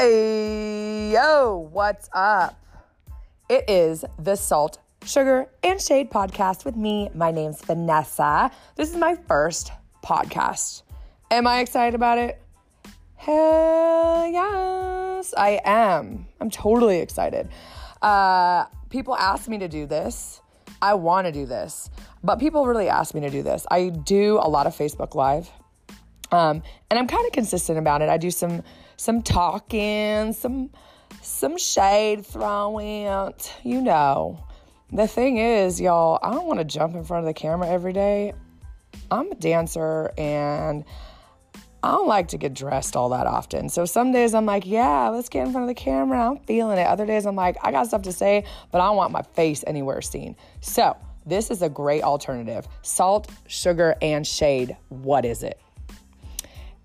Hey, yo, what's up? It is the Salt, Sugar, and Shade podcast with me. My name's Vanessa. This is my first podcast. Am I excited about it? Hell yes, I am. I'm totally excited. People ask me to do this. I want to do this, but people really ask me to do this. I do a lot of Facebook Live. And I'm kind of consistent about it. I do some talking, some shade throwing, you know. The thing is, y'all, I don't want to jump in front of the camera every day. I'm a dancer and I don't like to get dressed all that often. So some days I'm like, yeah, let's get in front of the camera. I'm feeling it. Other days I'm like, I got stuff to say, but I don't want my face anywhere seen. So this is a great alternative. Salt, Sugar, and Shade. What is it?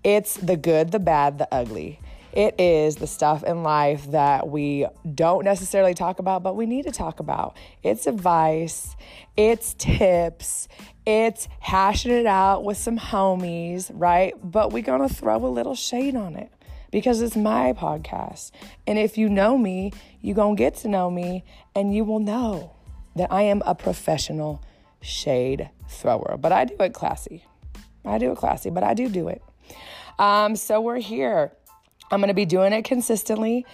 It's the good, the bad, the ugly. It is the stuff in life that we don't necessarily talk about, but we need to talk about. It's advice. It's tips. It's hashing it out with some homies, right? But we're going to throw a little shade on it because it's my podcast. And if you know me, you're going to get to know me and you will know that I am a professional shade thrower. But I do it classy. But I do it. So we're here. I'm going to be doing it consistently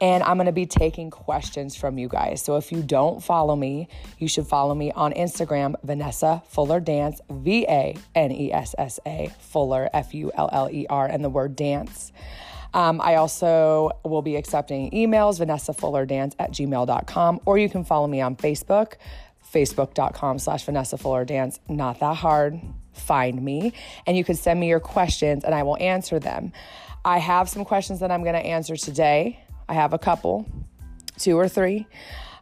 and I'm going to be taking questions from you guys. So if you don't follow me, you should follow me on Instagram, Vanessa Fuller Dance, Vanessa Fuller, Fuller, and the word dance. I also will be accepting emails, VanessaFullerDance@gmail.com, or you can follow me on Facebook, facebook.com/VanessaFullerDance. Not that hard. Find me and you can send me your questions and I will answer them. I have some questions that I'm going to answer today. I have a couple, 2 or 3.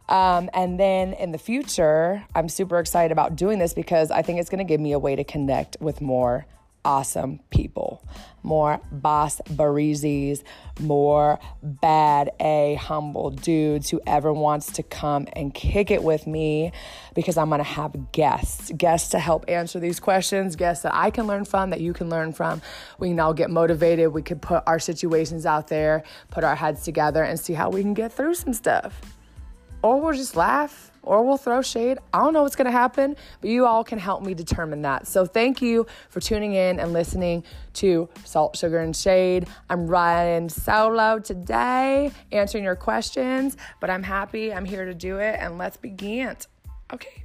And then in the future, I'm super excited about doing this because I think it's going to give me a way to connect with more awesome people, more boss bareesies, more bad A humble dudes, whoever wants to come and kick it with me, because I'm going to have guests to help answer these questions, guests that I can learn from, that you can learn from. We can all get motivated. We could put our situations out there, put our heads together and see how we can get through some stuff. Or we'll just laugh, or we'll throw shade. I don't know what's going to happen, but you all can help me determine that. So thank you for tuning in and listening to Salt, Sugar, and Shade. I'm riding solo today, answering your questions, but I'm happy. I'm here to do it, and let's begin. Okay.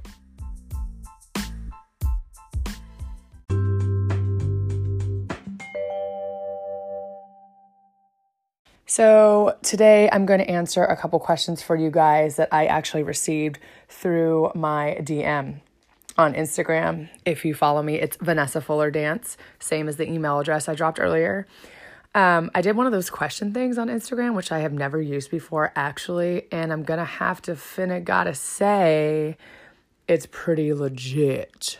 So today I'm going to answer a couple questions for you guys that I actually received through my DM on Instagram. If you follow me, it's Vanessa Fuller Dance, same as the email address I dropped earlier. I did one of those question things on Instagram, which I have never used before actually, and I'm going to have to gotta say it's pretty legit.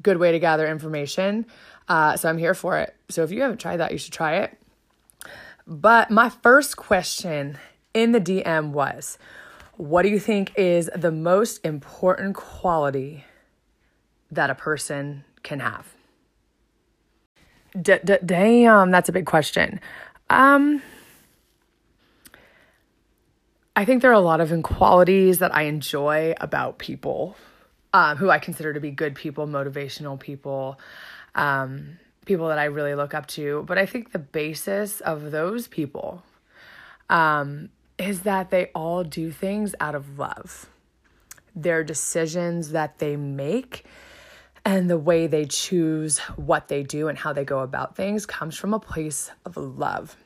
Good way to gather information. So I'm here for it. So if you haven't tried that, you should try it. But my first question in the DM was, what do you think is the most important quality that a person can have? Damn, that's a big question. I think there are a lot of qualities that I enjoy about people, who I consider to be good people, motivational people, people that I really look up to. But I think the basis of those people is that they all do things out of love. Their decisions that they make and the way they choose what they do and how they go about things comes from a place of love.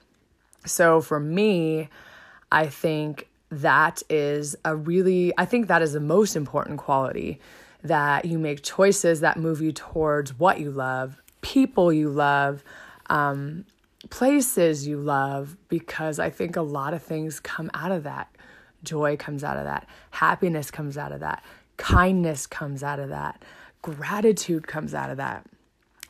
So for me, I think that is the most important quality, that you make choices that move you towards what you love, people you love, places you love, because I think a lot of things come out of that. Joy comes out of that. Happiness comes out of that. Kindness comes out of that. Gratitude comes out of that.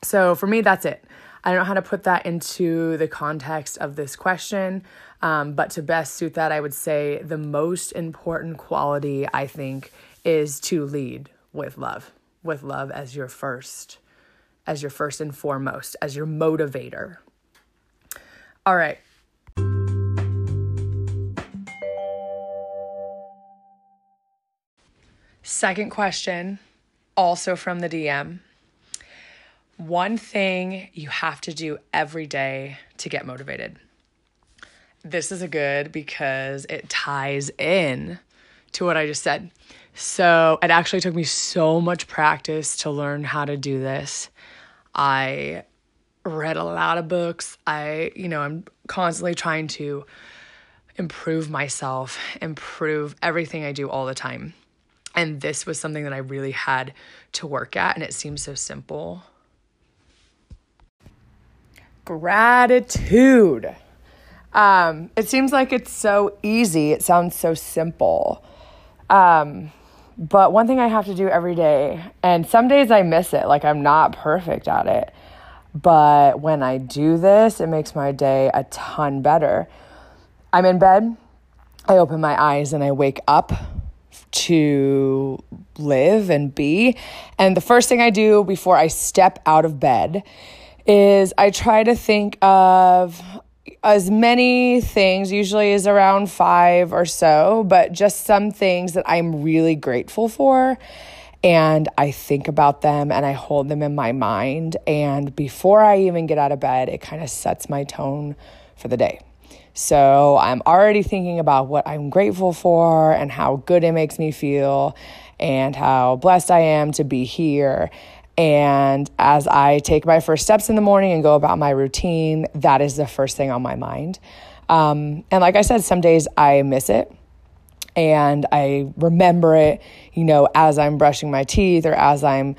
So for me, that's it. I don't know how to put that into the context of this question, but to best suit that, I would say the most important quality, I think, is to lead with love as your first and foremost, as your motivator. All right. Second question, also from the DM. One thing you have to do every day to get motivated. This is a good because it ties in to what I just said. So it actually took me so much practice to learn how to do this. I read a lot of books. I'm constantly trying to improve myself, improve everything I do all the time. And this was something that I really had to work at, and it seems so simple. Gratitude. It seems like it's so easy. It sounds so simple. But one thing I have to do every day, and some days I miss it, like I'm not perfect at it. But when I do this, it makes my day a ton better. I'm in bed, I open my eyes and I wake up to live and be. And the first thing I do before I step out of bed is I try to think of as many things, usually is around 5 or so, but just some things that I'm really grateful for. And I think about them and I hold them in my mind. And before I even get out of bed, it kind of sets my tone for the day. So I'm already thinking about what I'm grateful for and how good it makes me feel and how blessed I am to be here. And as I take my first steps in the morning and go about my routine, that is the first thing on my mind. And like I said, some days I miss it and I remember it, as I'm brushing my teeth or as I'm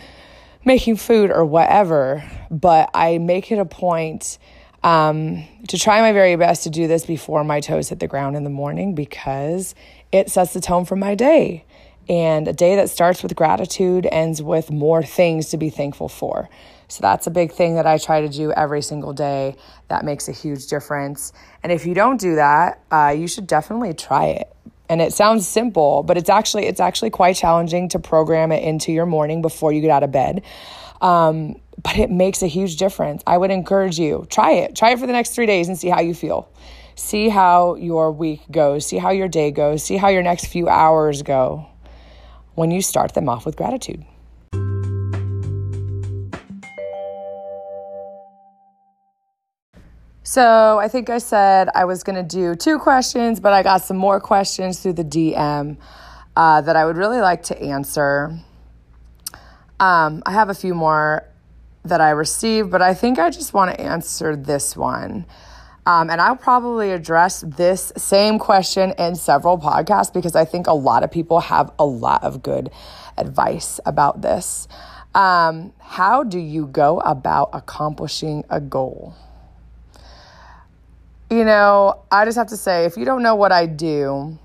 making food or whatever. But I make it a point to try my very best to do this before my toes hit the ground in the morning, because it sets the tone for my day. And a day that starts with gratitude ends with more things to be thankful for. So that's a big thing that I try to do every single day. That makes a huge difference. And if you don't do that, you should definitely try it. And it sounds simple, but it's actually quite challenging to program it into your morning before you get out of bed. But it makes a huge difference. I would encourage you, try it. Try it for the next 3 days and see how you feel. See how your week goes. See how your day goes. See how your next few hours go. When you start them off with gratitude. So I think I said I was going to do 2 questions, but I got some more questions through the DM that I would really like to answer. I have a few more that I received, but I think I just want to answer this one. And I'll probably address this same question in several podcasts because I think a lot of people have a lot of good advice about this. How do you go about accomplishing a goal? I just have to say, if you don't know what I do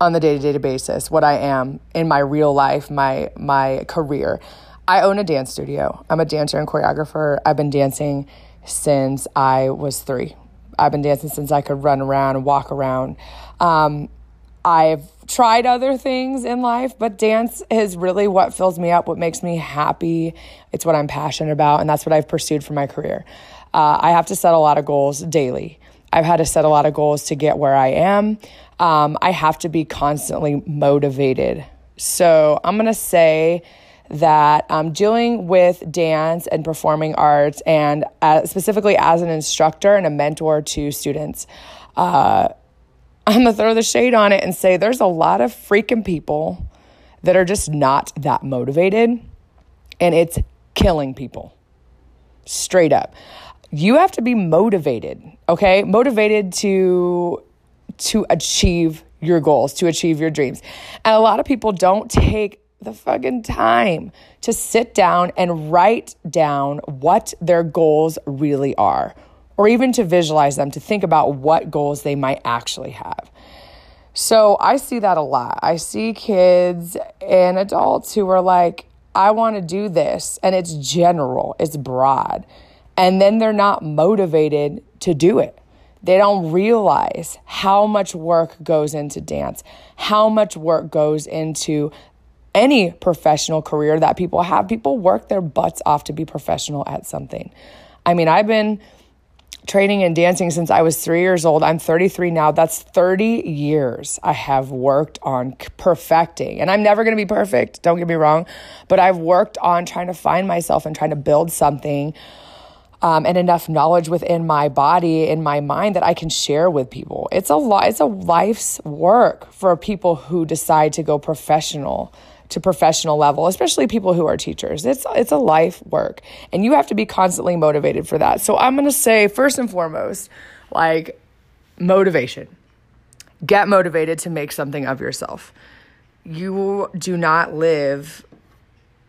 on the day-to-day basis, what I am in my real life, my career, I own a dance studio. I'm a dancer and choreographer. I've been dancing since I was 3. I've been dancing since I could run around and walk around. I've tried other things in life, but dance is really what fills me up, what makes me happy. It's what I'm passionate about, and that's what I've pursued for my career. I have to set a lot of goals daily. I've had to set a lot of goals to get where I am. I have to be constantly motivated. So I'm going to say that I'm dealing with dance and performing arts, and specifically as an instructor and a mentor to students. I'm going to throw the shade on it and say there's a lot of freaking people that are just not that motivated, and it's killing people. Straight up. You have to be motivated, okay? Motivated to achieve your goals, to achieve your dreams. And a lot of people don't take the fucking time to sit down and write down what their goals really are, or even to visualize them, to think about what goals they might actually have. So I see that a lot. I see kids and adults who are like, I want to do this, and it's general, it's broad, and then they're not motivated to do it. They don't realize how much work goes into dance, how much work goes into any professional career that people have. People work their butts off to be professional at something. I mean, I've been training and dancing since I was 3 years old. I'm 33 now. That's 30 years I have worked on perfecting. And I'm never going to be perfect, don't get me wrong, but I've worked on trying to find myself and trying to build something and enough knowledge within my body, in my mind, that I can share with people. It's a lot. It's a life's work for people who decide to go professional, to professional level, especially people who are teachers. It's a life work, and you have to be constantly motivated for that. So I'm going to say, first and foremost, like, motivation. Get motivated to make something of yourself. You do not live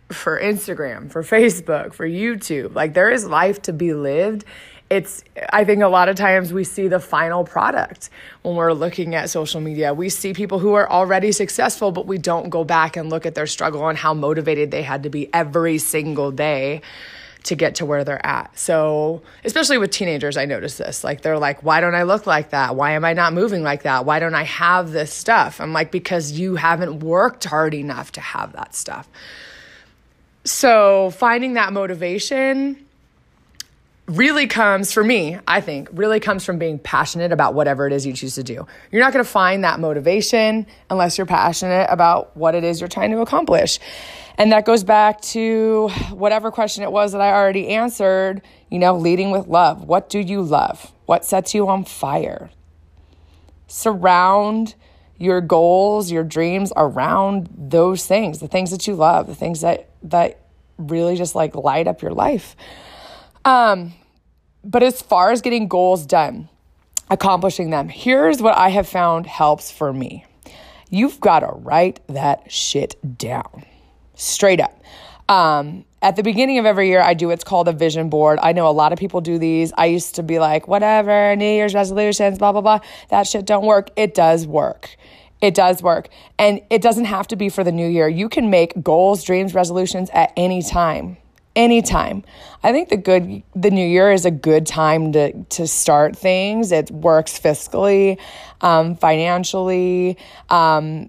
for Instagram, for Facebook, for YouTube. Like, there is life to be lived. I think a lot of times we see the final product when we're looking at social media. We see people who are already successful, but we don't go back and look at their struggle and how motivated they had to be every single day to get to where they're at. So, especially with teenagers, I notice this. Like, they're like, why don't I look like that? Why am I not moving like that? Why don't I have this stuff? I'm like, because you haven't worked hard enough to have that stuff. So finding that motivation really comes, for me, I think, really comes from being passionate about whatever it is you choose to do. You're not going to find that motivation unless you're passionate about what it is you're trying to accomplish. And that goes back to whatever question it was that I already answered, you know, leading with love. What do you love? What sets you on fire? Surround your goals, your dreams around those things, the things that you love, the things that really just like light up your life. But as far as getting goals done, accomplishing them, here's what I have found helps for me. You've got to write that shit down, straight up. At the beginning of every year, I do what's called a vision board. I know a lot of people do these. I used to be like, whatever, New Year's resolutions, blah, blah, blah. That shit don't work. It does work. It does work. And it doesn't have to be for the new year. You can make goals, dreams, resolutions at any time. Anytime. I think the new year is a good time to start things. It works fiscally, financially.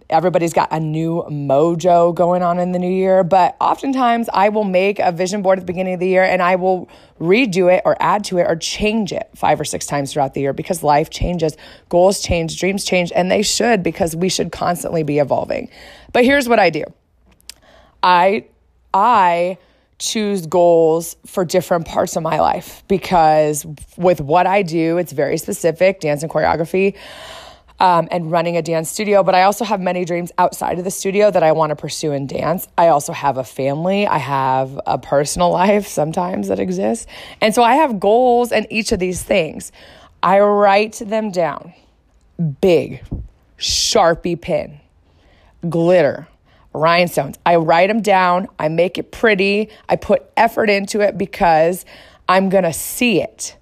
Everybody's got a new mojo going on in the new year. But oftentimes I will make a vision board at the beginning of the year and I will redo it or add to it or change it 5 or 6 times throughout the year, because life changes, goals change, dreams change, and they should, because we should constantly be evolving. But here's what I do. I choose goals for different parts of my life, because with what I do, it's very specific, dance and choreography, and running a dance studio. But I also have many dreams outside of the studio that I want to pursue in dance. I also have a family. I have a personal life sometimes that exists. And so I have goals in each of these things. I write them down. Big Sharpie pen, glitter, rhinestones. I write them down. I make it pretty. I put effort into it because I'm going to see it.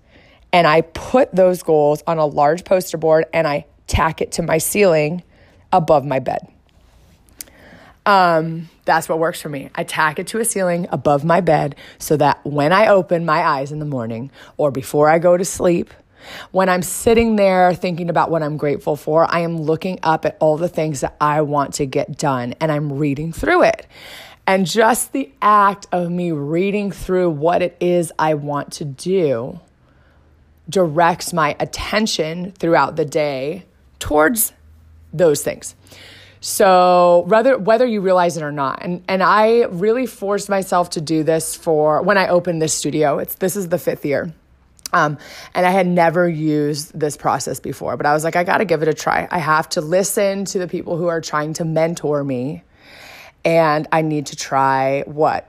And I put those goals on a large poster board and I tack it to my ceiling above my bed. That's what works for me. I tack it to a ceiling above my bed so that when I open my eyes in the morning or before I go to sleep, when I'm sitting there thinking about what I'm grateful for, I am looking up at all the things that I want to get done, and I'm reading through it. And just the act of me reading through what it is I want to do directs my attention throughout the day towards those things. So whether you realize it or not, and I really forced myself to do this for when I opened this studio. This is the 5th year. And I had never used this process before, but I was like, I got to give it a try. I have to listen to the people who are trying to mentor me, and I need to try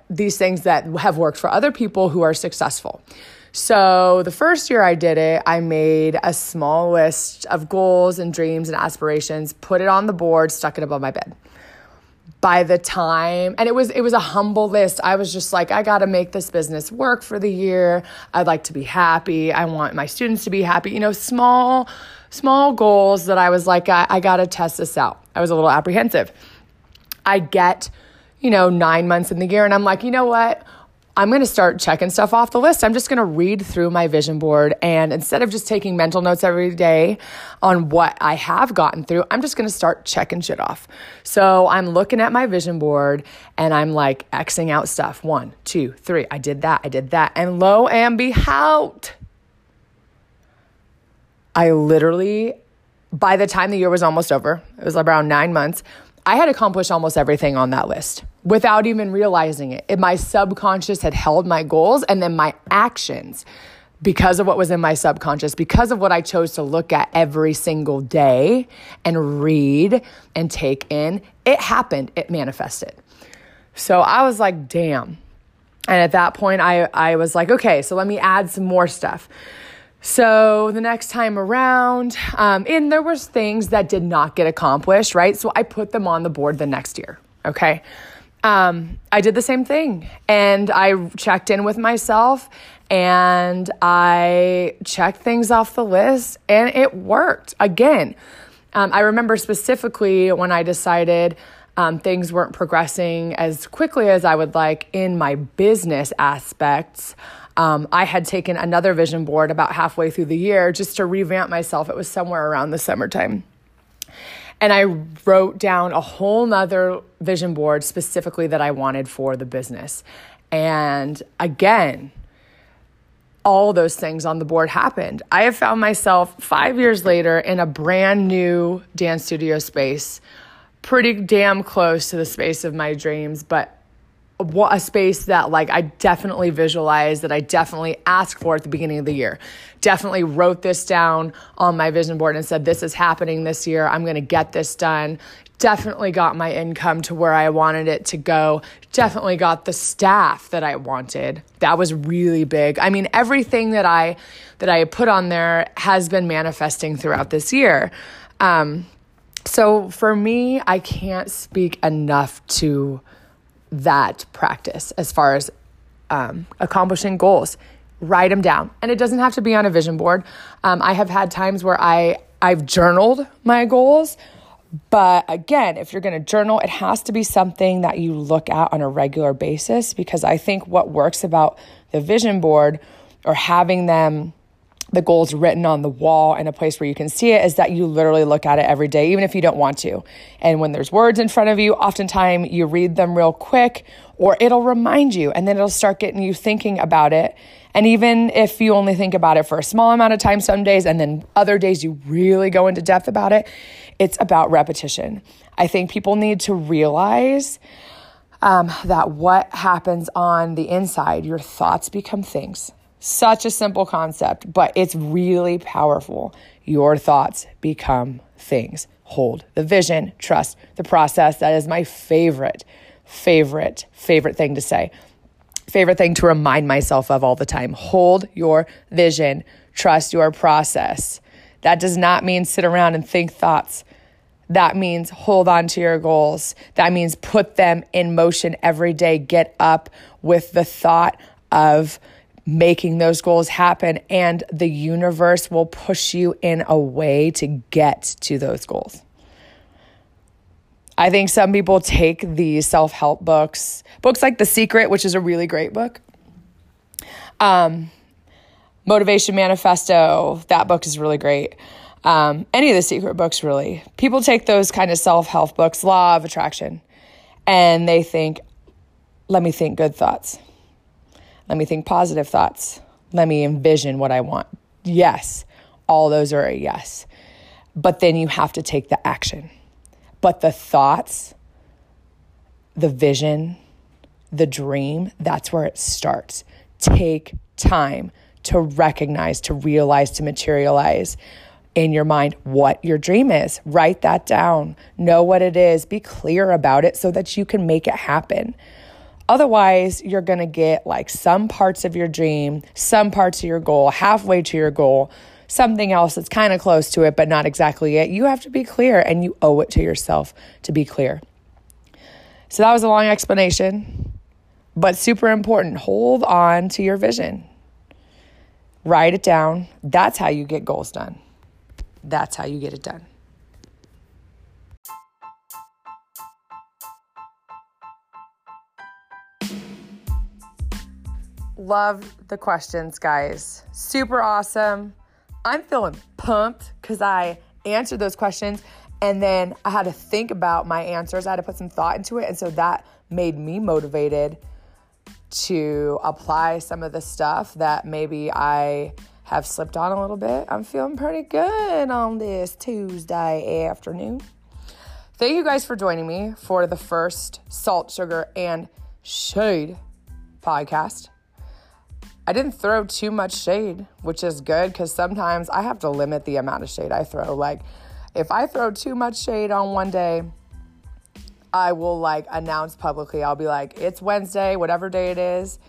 these things that have worked for other people who are successful. So the first year I did it, I made a small list of goals and dreams and aspirations, put it on the board, stuck it above my bed. By the time, and it was a humble list. I was just like, I got to make this business work for the year. I'd like to be happy. I want my students to be happy. You know, small goals that I was like, I got to test this out. I was a little apprehensive. I get, 9 months in the year, and I'm like, you know what? I'm going to start checking stuff off the list. I'm just going to read through my vision board. And instead of just taking mental notes every day on what I have gotten through, I'm just going to start checking shit off. So I'm looking at my vision board and I'm like Xing out stuff. 1, 2, 3. I did that. And lo and behold, I literally, by the time the year was almost over, it was around 9 months, I had accomplished almost everything on that list without even realizing it. My subconscious had held my goals, and then my actions, because of what was in my subconscious, because of what I chose to look at every single day and read and take in, it happened, it manifested. So I was like, damn. And at that point, I was like, okay, so let me add some more stuff. So the next time around, and there was things that did not get accomplished, right? So I put them on the board the next year, okay? I did the same thing, and I checked in with myself, and I checked things off the list, and it worked. Again, I remember specifically when I decided things weren't progressing as quickly as I would like in my business aspects. I had taken another vision board about halfway through the year just to revamp myself. It was somewhere around the summertime. And I wrote down a whole nother vision board specifically that I wanted for the business. And again, all those things on the board happened. I have found myself 5 years later in a brand new dance studio space, pretty damn close to the space of my dreams, but a space that like I definitely visualized, that I definitely asked for at the beginning of the year. Definitely wrote this down on my vision board and said, this is happening this year. I'm going to get this done. Definitely got my income to where I wanted it to go. Definitely got the staff that I wanted. That was really big. I mean, everything that I put on there has been manifesting throughout this year. So for me, I can't speak enough to that practice as far as accomplishing goals. Write them down. And it doesn't have to be on a vision board. I have had times where I've journaled my goals. But again, if you're going to journal, it has to be something that you look at on a regular basis, because I think what works about the vision board or having them, the goals written on the wall in a place where you can see it, is that you literally look at it every day, even if you don't want to. And when there's words in front of you, oftentimes you read them real quick, or it'll remind you, and then it'll start getting you thinking about it. And even if you only think about it for a small amount of time some days, and then other days you really go into depth about it, it's about repetition. I think people need to realize that what happens on the inside, your thoughts become things. Such a simple concept, but it's really powerful. Your thoughts become things. Hold the vision, trust the process. That is my favorite thing to say. Favorite thing to remind myself of all the time. Hold your vision, trust your process. That does not mean sit around and think thoughts. That means hold on to your goals. That means put them in motion every day. Get up with the thought of making those goals happen, and the universe will push you in a way to get to those goals. I think some people take the self-help books like The Secret, which is a really great book. Motivation Manifesto, that book is really great. Any of the Secret books, really. People take those kind of self-help books, Law of Attraction, and they think, let me think good thoughts. Let me think positive thoughts. Let me envision what I want. Yes, all those are a yes. But then you have to take the action. But the thoughts, the vision, the dream, that's where it starts. Take time to recognize, to realize, to materialize in your mind what your dream is. Write that down. Know what it is. Be clear about it so that you can make it happen. Otherwise, you're going to get like some parts of your dream, some parts of your goal, halfway to your goal, something else that's kind of close to it, but not exactly it. You have to be clear, and you owe it to yourself to be clear. So that was a long explanation, but super important. Hold on to your vision. Write it down. That's how you get goals done. That's how you get it done. Love the questions, guys. Super awesome. I'm feeling pumped because I answered those questions, and then I had to think about my answers. I had to put some thought into it. And so that made me motivated to apply some of the stuff that maybe I have slipped on a little bit. I'm feeling pretty good on this Tuesday afternoon. Thank you guys for joining me for the first Salt, Sugar, and Shade podcast. I didn't throw too much shade, which is good because sometimes I have to limit the amount of shade I throw. Like, if I throw too much shade on one day, I will announce publicly. I'll be like, it's Wednesday, whatever day it is.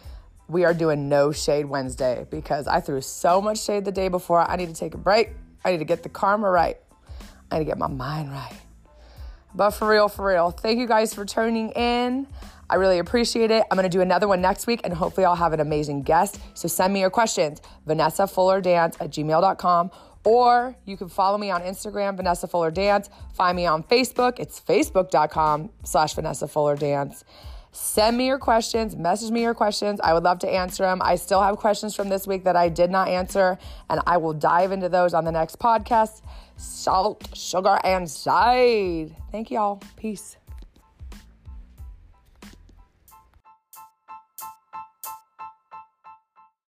We are doing no shade Wednesday because I threw so much shade the day before. I need to take a break. I need to get the karma right. I need to get my mind right. But for real, thank you guys for tuning in. I really appreciate it. I'm going to do another one next week, and hopefully I'll have an amazing guest. So send me your questions, vanessafullerdance@gmail.com, or you can follow me on Instagram, Vanessa Fuller Dance. Find me on Facebook. It's facebook.com/VanessaFullerDance. Send me your questions. Message me your questions. I would love to answer them. I still have questions from this week that I did not answer, and I will dive into those on the next podcast. Salt, Sugar, and Shade. Thank y'all. Peace.